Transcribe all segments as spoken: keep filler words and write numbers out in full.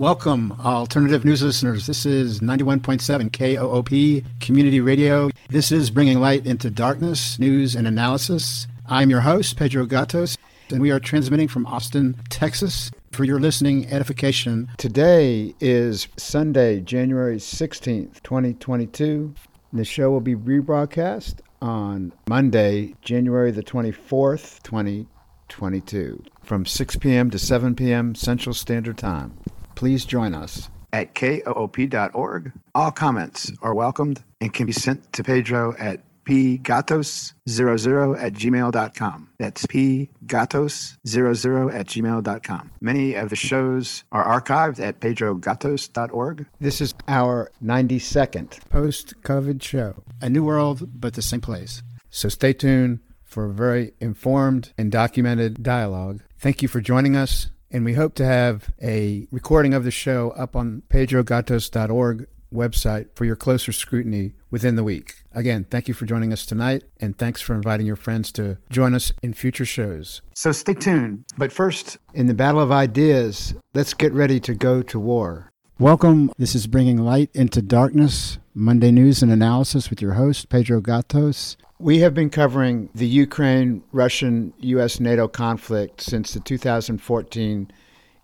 Welcome, alternative news listeners. This is ninety-one point seven K O O P Community Radio. This is Bringing Light into Darkness, News and Analysis. I'm your host, Pedro Gatos, and we are transmitting from Austin, Texas, for your listening edification. Today is Sunday, January sixteenth, twenty twenty-two. The show will be rebroadcast on Monday, January the twenty-fourth, twenty twenty-two, from six p.m. to seven p.m. Central Standard Time. Please join us at K O O P dot org. All comments are welcomed and can be sent to Pedro at p gatos zero zero at gmail dot com. That's p gatos zero zero at gmail dot com. Many of the shows are archived at pedro gatos dot org. This is our ninety-second post-COVID show. A new world, but the same place. So stay tuned for a very informed and documented dialogue. Thank you for joining us, and we hope to have a recording of the show up on pedro gatos dot org website for your closer scrutiny within the week. Again, thank you for joining us tonight, and thanks for inviting your friends to join us in future shows. So stay tuned. But first, in the battle of ideas, let's get ready to go to war. Welcome. This is Bringing Light into Darkness, Monday News and Analysis with your host, Pedro Gatos. We have been covering the Ukraine-Russian-U S NATO conflict since the two thousand fourteen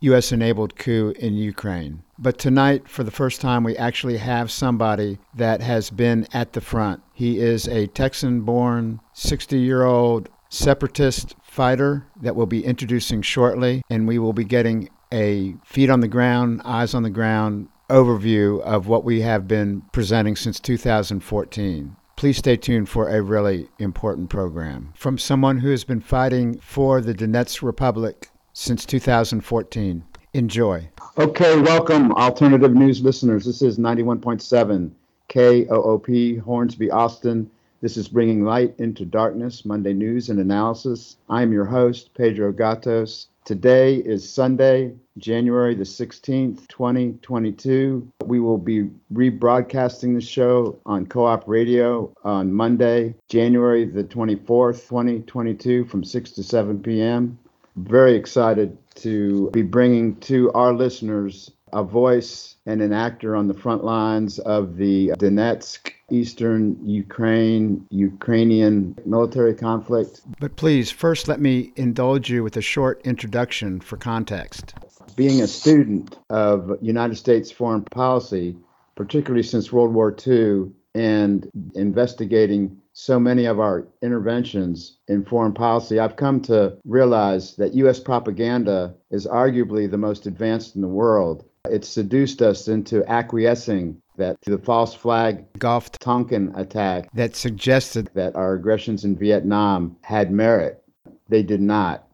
U S-enabled coup in Ukraine. But tonight, for the first time, we actually have somebody that has been at the front. He is a Texan-born sixty-year-old separatist fighter that we'll be introducing shortly, and we will be getting a feet on the ground, eyes on the ground overview of what we have been presenting since two thousand fourteen. Please stay tuned for a really important program from someone who has been fighting for the Donetsk Republic since two thousand fourteen. Enjoy. Okay, welcome, alternative news listeners. This is ninety-one point seven K O O P, Hornsby, Austin. This is Bringing Light into Darkness, Monday News and Analysis. I'm your host, Pedro Gatos. Today is Sunday, January the sixteenth, twenty twenty-two. We will be rebroadcasting the show on Co-op Radio on Monday, January the twenty-fourth, twenty twenty-two, from six to seven p.m. Very excited to be bringing to our listeners a voice and an actor on the front lines of the Donetsk, Eastern Ukraine, Ukrainian military conflict. But please, first let me indulge you with a short introduction for context. Being a student of United States foreign policy, particularly since World War Two, and investigating so many of our interventions in foreign policy, I've come to realize that U S propaganda is arguably the most advanced in the world. It's seduced us into acquiescing that the false flag Gulf Tonkin attack that suggested that our aggressions in Vietnam had merit. They did not.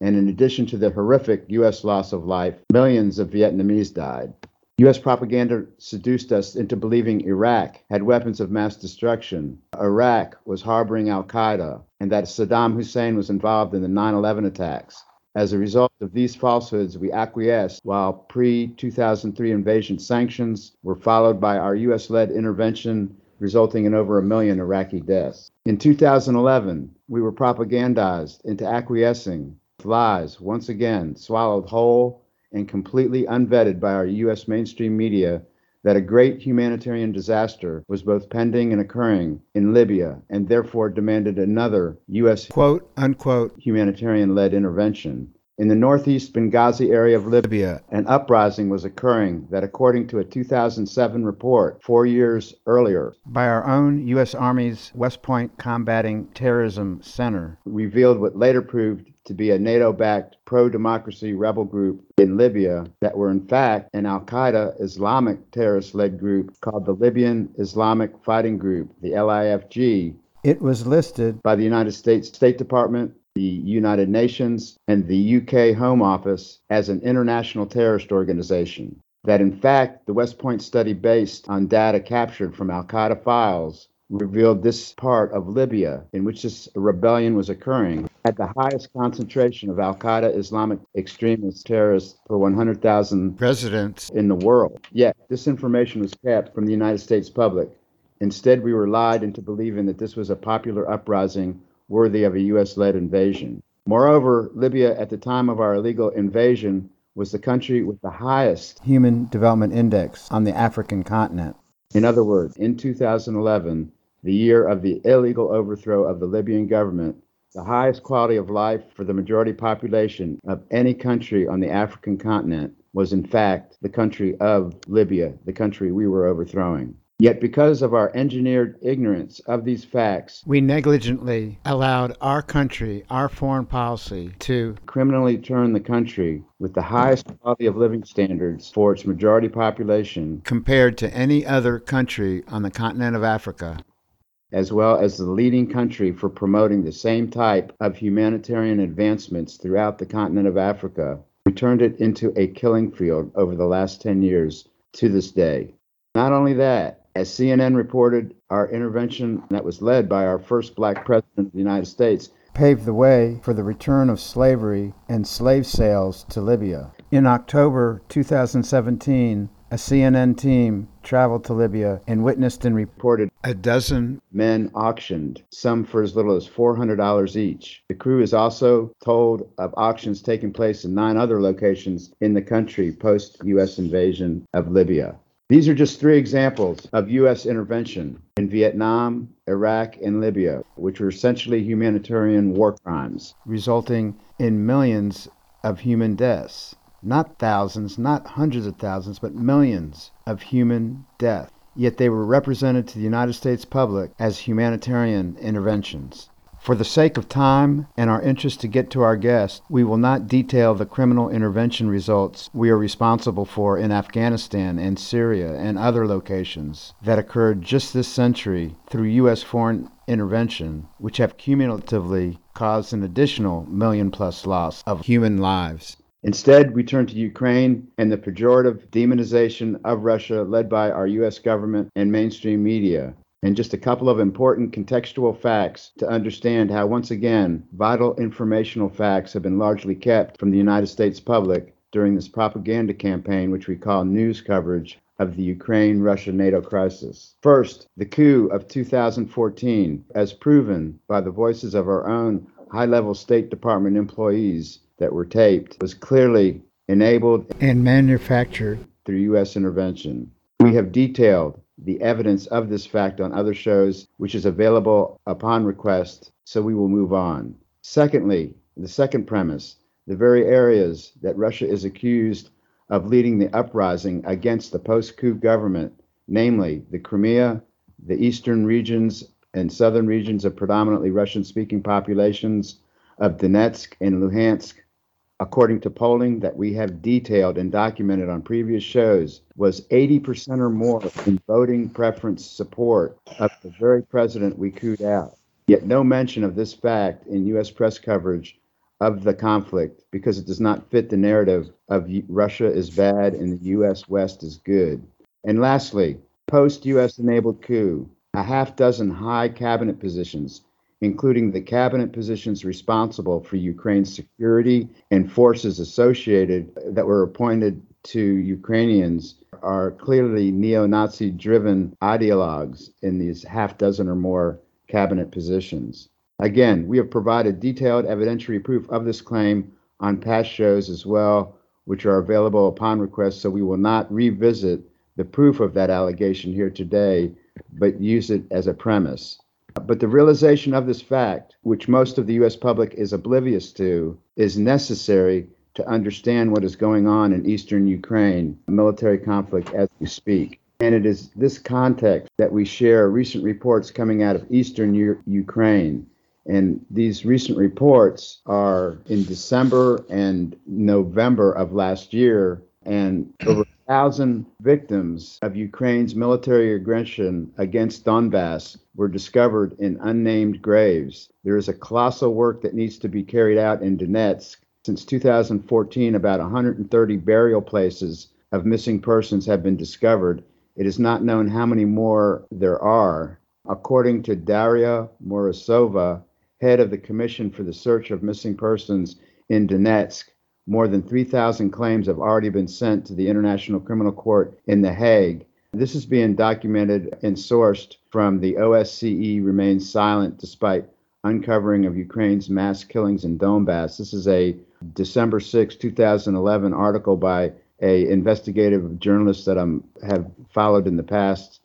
And in addition to the horrific U S loss of life, millions of Vietnamese died. U S propaganda seduced us into believing Iraq had weapons of mass destruction, Iraq was harboring al-Qaeda, and that Saddam Hussein was involved in the nine eleven attacks. As a result of these falsehoods, we acquiesced while pre-two thousand three invasion sanctions were followed by our U S-led intervention, resulting in over a million Iraqi deaths. In two thousand eleven, we were propagandized into acquiescing with lies, once again swallowed whole and completely unvetted by our U S mainstream media, that a great humanitarian disaster was both pending and occurring in Libya, and therefore demanded another U S quote unquote humanitarian-led intervention. In the northeast Benghazi area of Libya, an uprising was occurring that, according to a two thousand seven report four years earlier by our own U S Army's West Point Combating Terrorism Center, revealed what later proved to be a NATO-backed pro-democracy rebel group in Libya that were in fact an al-Qaeda Islamic terrorist-led group called the Libyan Islamic Fighting Group, the L I F G. It was listed by the United States State Department, the United Nations, and the U K Home Office as an international terrorist organization. That in fact, the West Point study based on data captured from al-Qaeda files revealed this part of Libya in which this rebellion was occurring had the highest concentration of al-Qaeda Islamic extremist terrorists per one hundred thousand residents in the world. Yet this information was kept from the United States public. Instead, we were lied into believing that this was a popular uprising worthy of a U S-led invasion. Moreover, Libya at the time of our illegal invasion was the country with the highest Human Development Index on the African continent. In other words, in two thousand eleven, the year of the illegal overthrow of the Libyan government, the highest quality of life for the majority population of any country on the African continent was in fact the country of Libya, the country we were overthrowing. Yet because of our engineered ignorance of these facts, we negligently allowed our country, our foreign policy, to criminally turn the country with the highest quality of living standards for its majority population compared to any other country on the continent of Africa, as well as the leading country for promoting the same type of humanitarian advancements throughout the continent of Africa. We turned it into a killing field over the last ten years to this day. Not only that, as C N N reported, our intervention that was led by our first black president of the United States paved the way for the return of slavery and slave sales to Libya. In October two thousand seventeen, a C N N team traveled to Libya and witnessed and reported a dozen men auctioned, some for as little as four hundred dollars each. The crew is also told of auctions taking place in nine other locations in the country post-U S invasion of Libya. These are just three examples of U S intervention in Vietnam, Iraq, and Libya, which were essentially humanitarian war crimes, resulting in millions of human deaths. Not thousands, not hundreds of thousands, but millions of human death. Yet they were represented to the United States public as humanitarian interventions. For the sake of time and our interest to get to our guest, we will not detail the criminal intervention results we are responsible for in Afghanistan and Syria and other locations that occurred just this century through U S foreign intervention, which have cumulatively caused an additional million-plus loss of human lives. Instead, we turn to Ukraine and the pejorative demonization of Russia led by our U S government and mainstream media. And just a couple of important contextual facts to understand how, once again, vital informational facts have been largely kept from the United States public during this propaganda campaign, which we call news coverage of the Ukraine-Russia-NATO crisis. First, the coup of two thousand fourteen, as proven by the voices of our own high-level State Department employees that were taped, was clearly enabled and manufactured through U S intervention. We have detailed the evidence of this fact on other shows, which is available upon request, so we will move on. Secondly, the second premise, the very areas that Russia is accused of leading the uprising against the post-coup government, namely the Crimea, the eastern regions and southern regions of predominantly Russian-speaking populations of Donetsk and Luhansk, according to polling that we have detailed and documented on previous shows, was eighty percent or more in voting preference support of the very president we cooed out. Yet no mention of this fact in U S press coverage of the conflict because it does not fit the narrative of Russia is bad and the U S West is good. And lastly, post-U S enabled coup, a half dozen high cabinet positions, including the cabinet positions responsible for Ukraine's security and forces associated that were appointed to Ukrainians, are clearly neo-Nazi-driven ideologues in these half dozen or more cabinet positions. Again, we have provided detailed evidentiary proof of this claim on past shows as well, which are available upon request, so we will not revisit the proof of that allegation here today, but use it as a premise. But the realization of this fact, which most of the U S public is oblivious to, is necessary to understand what is going on in eastern Ukraine, a military conflict as we speak. And it is this context that we share recent reports coming out of eastern U- Ukraine. And these recent reports are in December and November of last year, and over a thousand victims of Ukraine's military aggression against Donbass were discovered in unnamed graves. There is a colossal work that needs to be carried out in Donetsk. Since two thousand fourteen, about one hundred thirty burial places of missing persons have been discovered. It is not known how many more there are. According to Daria Morozova, head of the Commission for the Search of Missing Persons in Donetsk, more than three thousand claims have already been sent to the International Criminal Court in The Hague. This is being documented and sourced from the O S C E remains silent despite uncovering of Ukraine's mass killings in Donbass. This is a December sixth, two thousand eleven article by a investigative journalist that I'm have followed in the past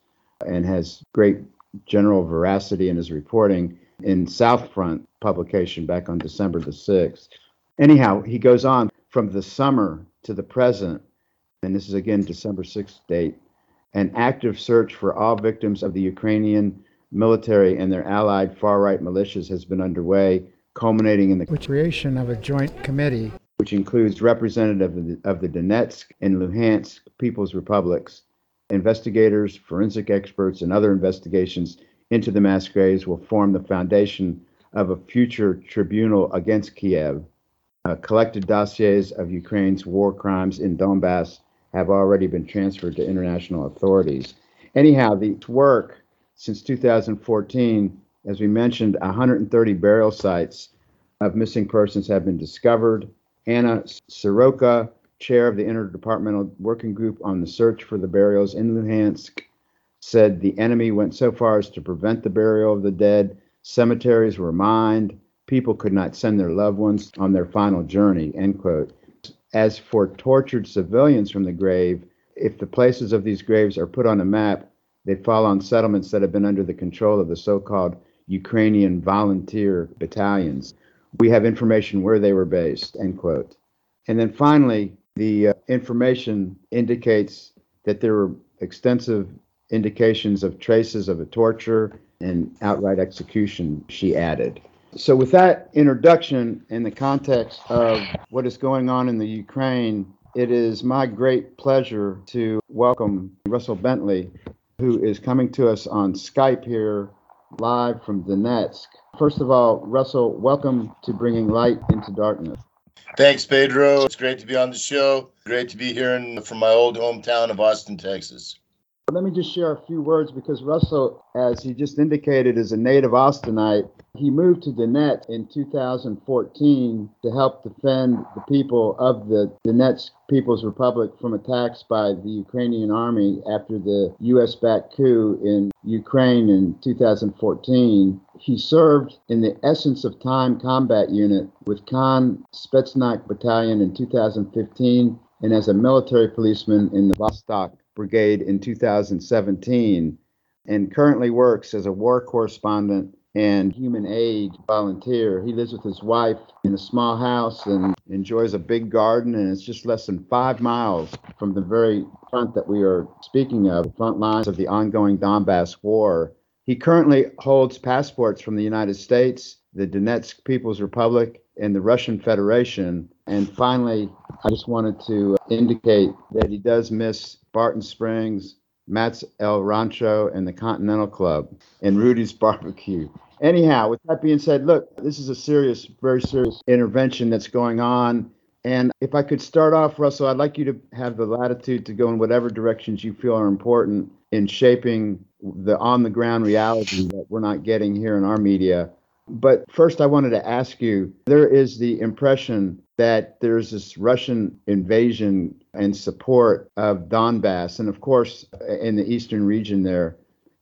and has great general veracity in his reporting in South Front publication back on December the sixth. Anyhow, he goes on from the summer to the present, and this is again December sixth date, an active search for all victims of the Ukrainian military and their allied far-right militias has been underway, culminating in the creation of a joint committee, which includes representatives of the, of the Donetsk and Luhansk People's Republics. Investigators, forensic experts, and other investigations into the mass graves will form the foundation of a future tribunal against Kiev. Uh, collected dossiers of Ukraine's war crimes in Donbass have already been transferred to international authorities. Anyhow, the work since two thousand fourteen, as we mentioned, one hundred thirty burial sites of missing persons have been discovered. Anna Soroka, chair of the Interdepartmental Working Group on the Search for the Burials in Luhansk, said the enemy went so far as to prevent the burial of the dead. Cemeteries were mined. People could not send their loved ones on their final journey, end quote. As for tortured civilians from the grave, if the places of these graves are put on a map, they fall on settlements that have been under the control of the so-called Ukrainian volunteer battalions. We have information where they were based, end quote. And then finally, the uh, information indicates that there were extensive indications of traces of a torture and outright execution, she added. So with that introduction in the context of what is going on in the Ukraine, it is my great pleasure to welcome Russell Bentley, who is coming to us on Skype here live from Donetsk. First of all, Russell, welcome to Bringing Light into Darkness. Thanks, Pedro. It's great to be on the show. Great to be here in, from my old hometown of Austin, Texas. Let me just share a few words because Russell, as he just indicated, is a native Austinite. He moved to Donetsk in two thousand fourteen to help defend the people of the Donetsk People's Republic from attacks by the Ukrainian army after the U S-backed coup in Ukraine in two thousand fourteen. He served in the Essence of Time combat unit with Khan Spetsnak Battalion in two thousand fifteen and as a military policeman in the Vostok Brigade in two thousand seventeen, and currently works as a war correspondent and human aid volunteer. He lives with his wife in a small house and enjoys a big garden, and it's just less than five miles from the very front that we are speaking of, the front lines of the ongoing Donbass war. He currently holds passports from the United States, the Donetsk People's Republic, and the Russian Federation. And finally, I just wanted to indicate that he does miss Barton Springs, Matt's El Rancho, and the Continental Club, and Rudy's Barbecue. Anyhow, with that being said, look, this is a serious, very serious intervention that's going on. And if I could start off, Russell, I'd like you to have the latitude to go in whatever directions you feel are important in shaping the on-the-ground reality that we're not getting here in our media. But first, I wanted to ask you, there is the impression that there's this Russian invasion and support of Donbass, and of course, in the eastern region there.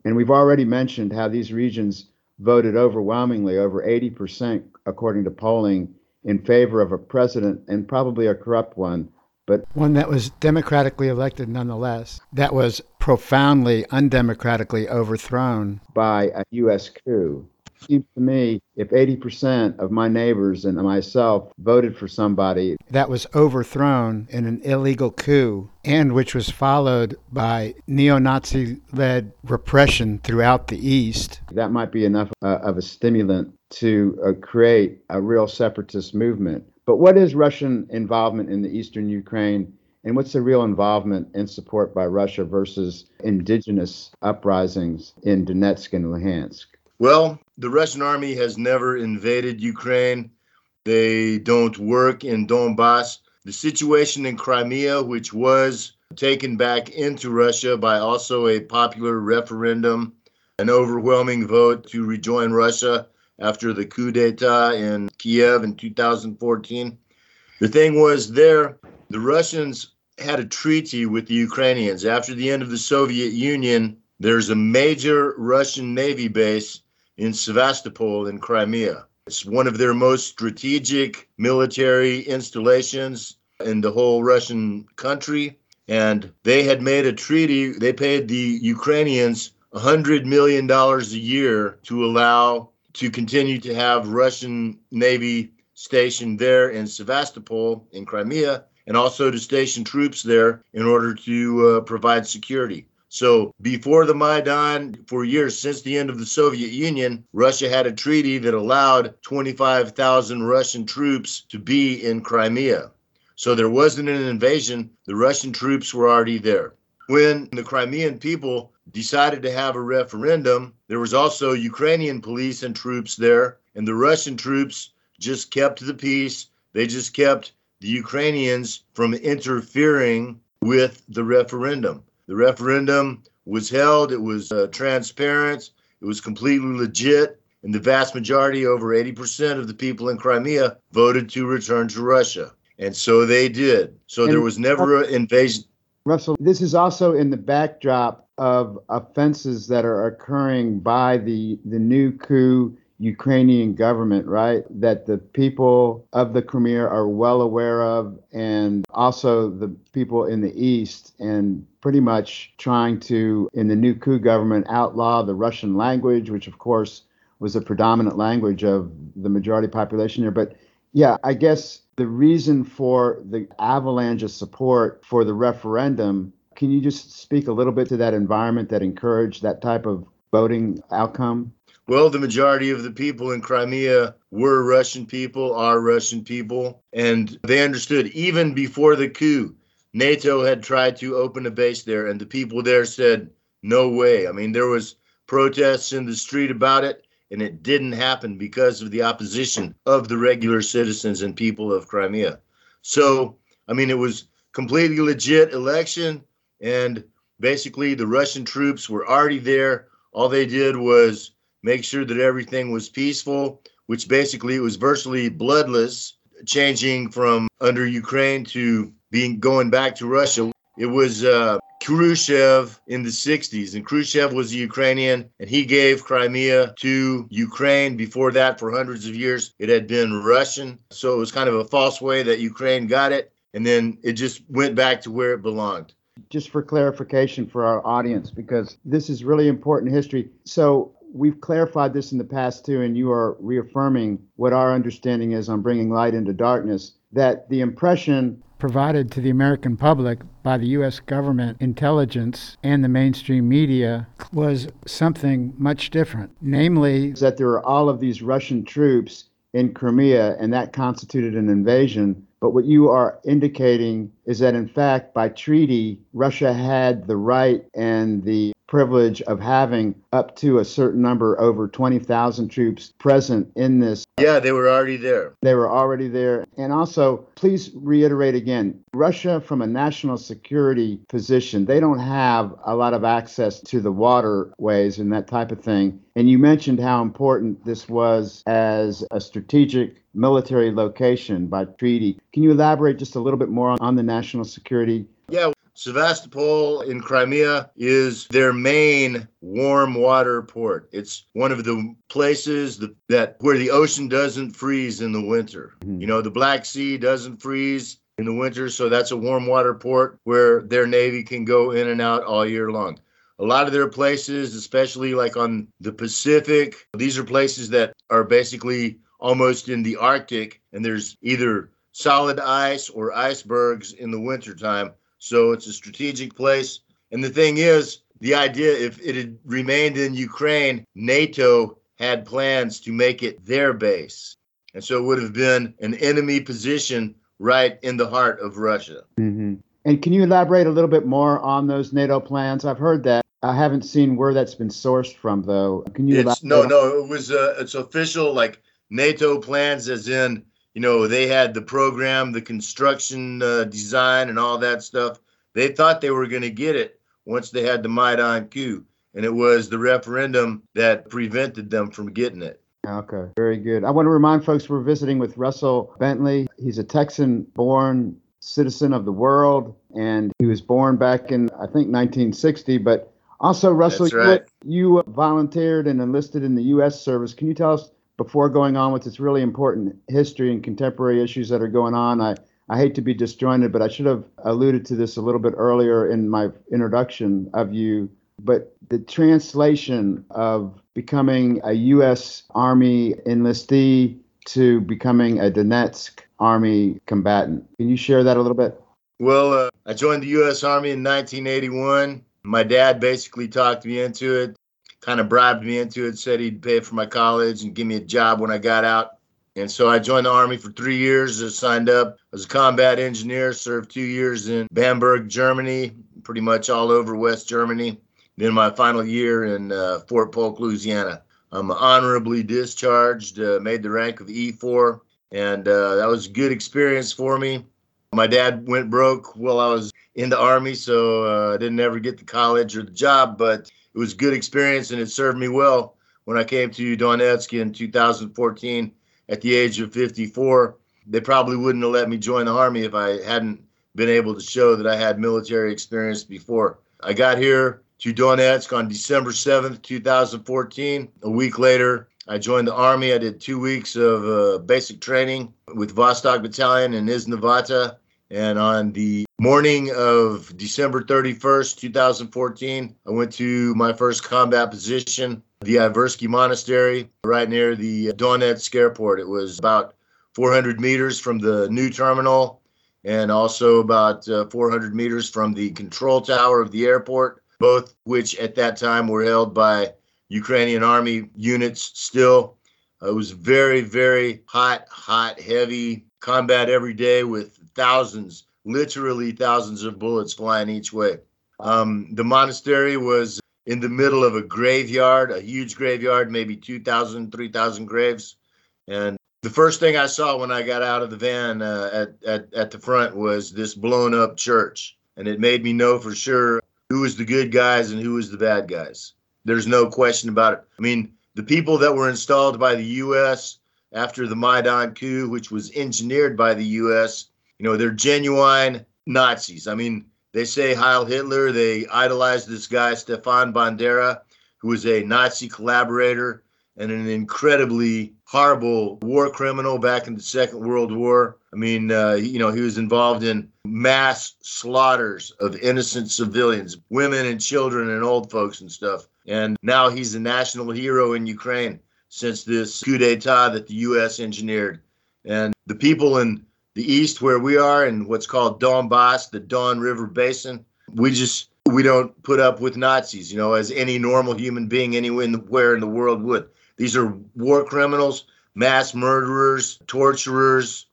And we've already mentioned how these regions voted overwhelmingly, over eighty percent, according to polling, in favor of a president, and probably a corrupt one, but one that was democratically elected nonetheless, that was profoundly undemocratically overthrown by a U S coup. It seems to me, if eighty percent of my neighbors and myself voted for somebody that was overthrown in an illegal coup, and which was followed by neo-Nazi-led repression throughout the East, that might be enough uh, of a stimulant to uh, create a real separatist movement. But what is Russian involvement in the eastern Ukraine, and what's the real involvement and support by Russia versus indigenous uprisings in Donetsk and Luhansk? Well, the Russian army has never invaded Ukraine. They don't work in Donbass. The situation in Crimea, which was taken back into Russia by also a popular referendum, an overwhelming vote to rejoin Russia after the coup d'etat in Kiev in two thousand fourteen. The thing was there, the Russians had a treaty with the Ukrainians. After the end of the Soviet Union, there's a major Russian Navy base in Sevastopol in Crimea. It's one of their most strategic military installations in the whole Russian country. And they had made a treaty. They paid the Ukrainians one hundred million dollars a year to allow to continue to have Russian Navy stationed there in Sevastopol, in Crimea, and also to station troops there in order to uh, provide security. So before the Maidan, for years since the end of the Soviet Union, Russia had a treaty that allowed twenty-five thousand Russian troops to be in Crimea. So there wasn't an invasion. The Russian troops were already there. When the Crimean people decided to have a referendum, there was also Ukrainian police and troops there, and the Russian troops just kept the peace. They just kept the Ukrainians from interfering with the referendum. The referendum was held. It was uh, transparent. It was completely legit. And the vast majority, over eighty percent of the people in Crimea, voted to return to Russia. And so they did. So and there was never an invasion. Russell, this is also in the backdrop of offenses that are occurring by the, the new coup Ukrainian government, right? That the people of the Crimea are well aware of, and also the people in the East, and pretty much trying to, in the new coup government, outlaw the Russian language, which of course was the predominant language of the majority population there. But yeah, I guess the reason for the avalanche of support for the referendum, can you just speak a little bit to that environment that encouraged that type of voting outcome? Well, the majority of the people in Crimea were Russian people, are Russian people, and they understood even before the coup, NATO had tried to open a base there, and the people there said, no way. I mean, there was protests in the street about it. And it didn't happen because of the opposition of the regular citizens and people of Crimea. So, I mean, it was completely legit election. And basically, the Russian troops were already there. All they did was make sure that everything was peaceful, which basically it was virtually bloodless, changing from under Ukraine to being going back to Russia. It was uh, Khrushchev in the sixties, and Khrushchev was a Ukrainian, and he gave Crimea to Ukraine. Before that, for hundreds of years, it had been Russian. So it was kind of a false way that Ukraine got it, and then it just went back to where it belonged. Just for clarification for our audience, because this is really important history. So we've clarified this in the past, too, and you are reaffirming what our understanding is on bringing light into darkness, that the impression provided to the American public by the U S government intelligence and the mainstream media was something much different. Namely, that there were all of these Russian troops in Crimea, and that constituted an invasion. But what you are indicating is that, in fact, by treaty, Russia had the right and the privilege of having up to a certain number, over twenty thousand troops present in this. Yeah, they were already there. They were already there. And also, please reiterate again, Russia, from a national security position, they don't have a lot of access to the waterways and that type of thing. And you mentioned how important this was as a strategic military location by treaty. Can you elaborate just a little bit more on, on the national security? Yeah. Sevastopol in Crimea is their main warm water port. It's one of the places that, that where the ocean doesn't freeze in the winter. Mm-hmm. You know, the Black Sea doesn't freeze in the winter, so that's a warm water port where their Navy can go in and out all year long. A lot of their places, especially like on the Pacific, these are places that are basically almost in the Arctic, and there's either solid ice or icebergs in the wintertime. So it's a strategic place. And the thing is, the idea, if it had remained in Ukraine, NATO had plans to make it their base. And so it would have been an enemy position right in the heart of Russia. Mm-hmm. And can you elaborate a little bit more on those NATO plans? I've heard that. I haven't seen where that's been sourced from, though. Can you elaborate? No, no, it was uh, it's official, like NATO plans as in, you know, they had the program, the construction uh, design and all that stuff. They thought they were going to get it once they had the Maidan coup. And it was the referendum that prevented them from getting it. Okay, very good. I want to remind folks we're visiting with Russell Bentley. He's a Texan-born citizen of the world. And he was born back in, I think, nineteen sixty. But also, Russell, right. you, you volunteered and enlisted in the U S service. Can you tell us before going on with this really important history and contemporary issues that are going on, I, I hate to be disjointed, but I should have alluded to this a little bit earlier in my introduction of you. But the translation of becoming a U S. Army enlistee to becoming a Donetsk Army combatant. Can you share that a little bit? Well, uh, I joined the U S. Army in nineteen eighty-one. My dad basically talked me into it, kind of bribed me into it, said he'd pay for my college and give me a job when I got out. And so I joined the Army for three years. I signed up as a combat engineer, served two years in Bamberg, Germany, pretty much all over West Germany. Then my final year in uh, Fort Polk, Louisiana. I'm honorably discharged, uh, made the rank of E four, and uh, that was a good experience for me. My dad went broke while I was in the Army, so uh, I didn't ever get to college or the job, but it was a good experience, and it served me well when I came to Donetsk in two thousand fourteen at the age of fifty-four. They probably wouldn't have let me join the Army if I hadn't been able to show that I had military experience before. I got here to Donetsk on December seventh, two thousand fourteen. A week later, I joined the Army. I did two weeks of uh, basic training with Vostok Battalion in Iznavata. And on the morning of December thirty-first, two thousand fourteen, I went to my first combat position, the Iversky Monastery, right near the Donetsk airport. It was about four hundred meters from the new terminal and also about uh, four hundred meters from the control tower of the airport, both which at that time were held by Ukrainian Army units still. It was very, very hot, hot, heavy combat every day with thousands, literally thousands of bullets flying each way. Um, the monastery was in the middle of a graveyard, a huge graveyard, maybe two thousand, three thousand graves. And the first thing I saw when I got out of the van uh, at, at, at the front was this blown up church. And it made me know for sure who was the good guys and who was the bad guys. There's no question about it. I mean, the people that were installed by the U S after the Maidan coup, which was engineered by the U S, you know, they're genuine Nazis. I mean, they say Heil Hitler. They idolize this guy, Stefan Bandera, who was a Nazi collaborator and an incredibly horrible war criminal back in the Second World War. I mean, uh, you know, he was involved in mass slaughters of innocent civilians, women and children and old folks and stuff. And now he's a national hero in Ukraine since this coup d'etat that the U S engineered. And the people in the east where we are in what's called Donbass, the Don River Basin, we just, we don't put up with Nazis, you know, as any normal human being anywhere in the world would. These are war criminals, mass murderers, torturers.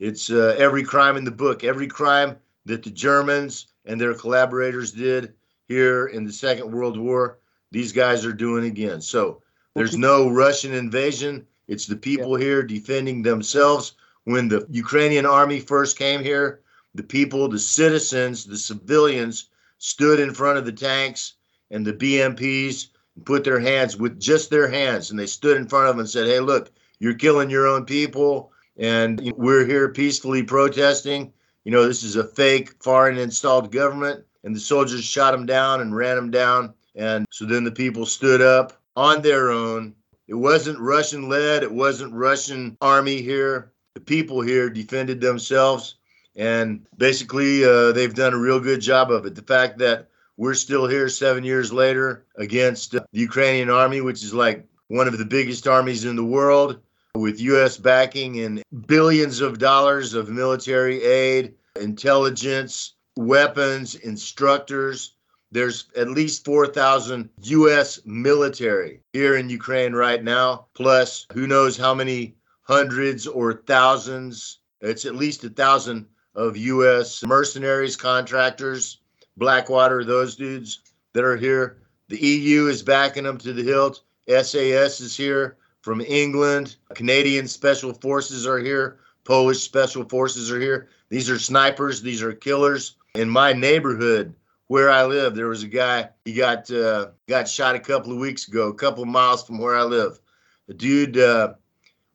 It's uh, every crime in the book, every crime that the Germans and their collaborators did here in the Second World War, these guys are doing again. So there's no Russian invasion. It's the people yeah. here defending themselves. When the Ukrainian army first came here, the people, the citizens, the civilians stood in front of the tanks and the B M Ps and put their hands with just their hands. And they stood in front of them and said, hey, look, you're killing your own people. And you know, we're here peacefully protesting. You know, this is a fake foreign installed government. And the soldiers shot them down and ran them down. And so then the people stood up on their own. It wasn't Russian led. It wasn't Russian army here. The people here defended themselves. And basically, uh, they've done a real good job of it. The fact that we're still here seven years later against the Ukrainian army, which is like one of the biggest armies in the world, with U S backing and billions of dollars of military aid, intelligence, weapons, instructors. There's at least four thousand U S military here in Ukraine right now, plus who knows how many hundreds or thousands. It's at least a thousand of U S mercenaries, contractors, Blackwater, those dudes that are here. The E U is backing them to the hilt. S A S is here. From England, Canadian Special Forces are here. Polish Special Forces are here. These are snipers. These are killers. In my neighborhood where I live, there was a guy. He got uh, got shot a couple of weeks ago, a couple of miles from where I live. The dude uh,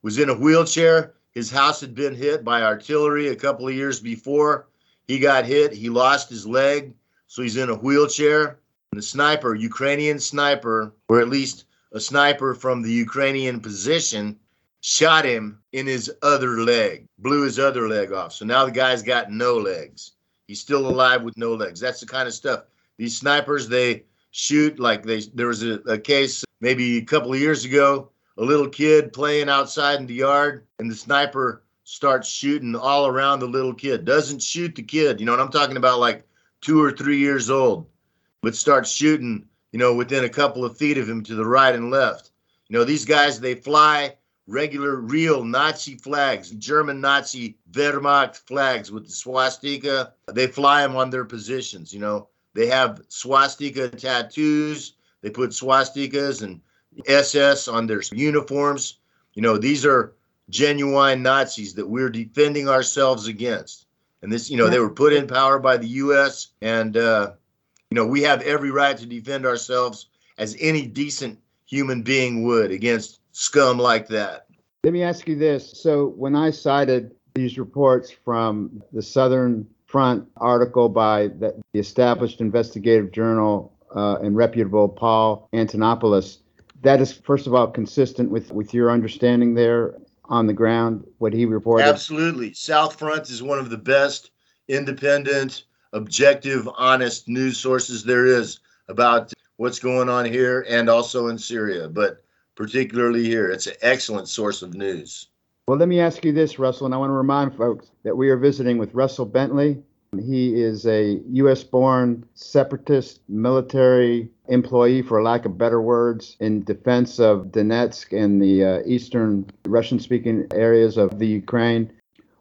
was in a wheelchair. His house had been hit by artillery a couple of years before. He got hit. He lost his leg, so he's in a wheelchair. And the sniper, Ukrainian sniper, or at least a sniper from the Ukrainian position shot him in his other leg, blew his other leg off. So now the guy's got no legs. He's still alive with no legs. That's the kind of stuff. These snipers, they shoot like they, there was a, a case maybe a couple of years ago, a little kid playing outside in the yard, and the sniper starts shooting all around the little kid. Doesn't shoot the kid. You know what I'm talking about, like two or three years old, but starts shooting, you know, within a couple of feet of him to the right and left. You know, these guys, they fly regular, real Nazi flags, German Nazi Wehrmacht flags with the swastika. They fly them on their positions, you know. They have swastika tattoos. They put swastikas and S S on their uniforms. You know, these are genuine Nazis that we're defending ourselves against. And this, you know, they were put in power by the U S And, uh, you know, we have every right to defend ourselves as any decent human being would against scum like that. Let me ask you this. So when I cited these reports from the Southern Front article by the, the established investigative journal uh, and reputable Paul Antonopoulos, that is, first of all, consistent with, with your understanding there on the ground, what he reported? Absolutely. South Front is one of the best independent, objective, honest news sources there is about what's going on here and also in Syria, but particularly here. It's an excellent source of news. Well, let me ask you this, Russell, and I want to remind folks that we are visiting with Russell Bentley. He is a U S born separatist military employee, for lack of better words, in defense of Donetsk and the uh, eastern Russian-speaking areas of the Ukraine.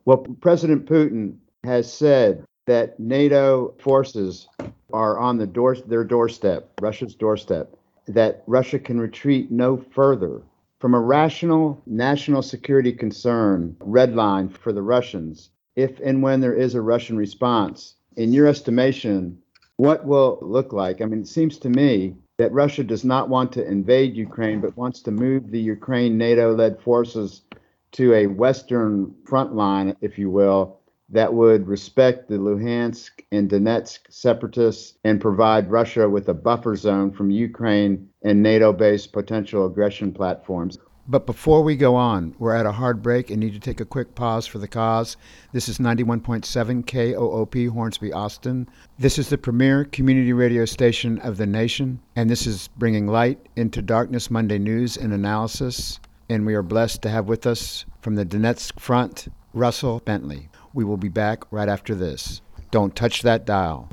Well, President Putin has said that NATO forces are on the door, their doorstep, Russia's doorstep, that Russia can retreat no further. From a rational national security concern, red line for the Russians, if and when there is a Russian response, in your estimation, what will it look like? I mean, it seems to me that Russia does not want to invade Ukraine, but wants to move the Ukraine NATO-led forces to a Western front line, if you will, that would respect the Luhansk and Donetsk separatists and provide Russia with a buffer zone from Ukraine and NATO-based potential aggression platforms. But before we go on, we're at a hard break and need to take a quick pause for the cause. This is ninety-one point seven K O O P Hornsby, Austin. This is the premier community radio station of the nation, and this is Bringing Light into Darkness Monday news and analysis. And we are blessed to have with us from the Donetsk front, Russell Bentley. We will be back right after this. Don't touch that dial.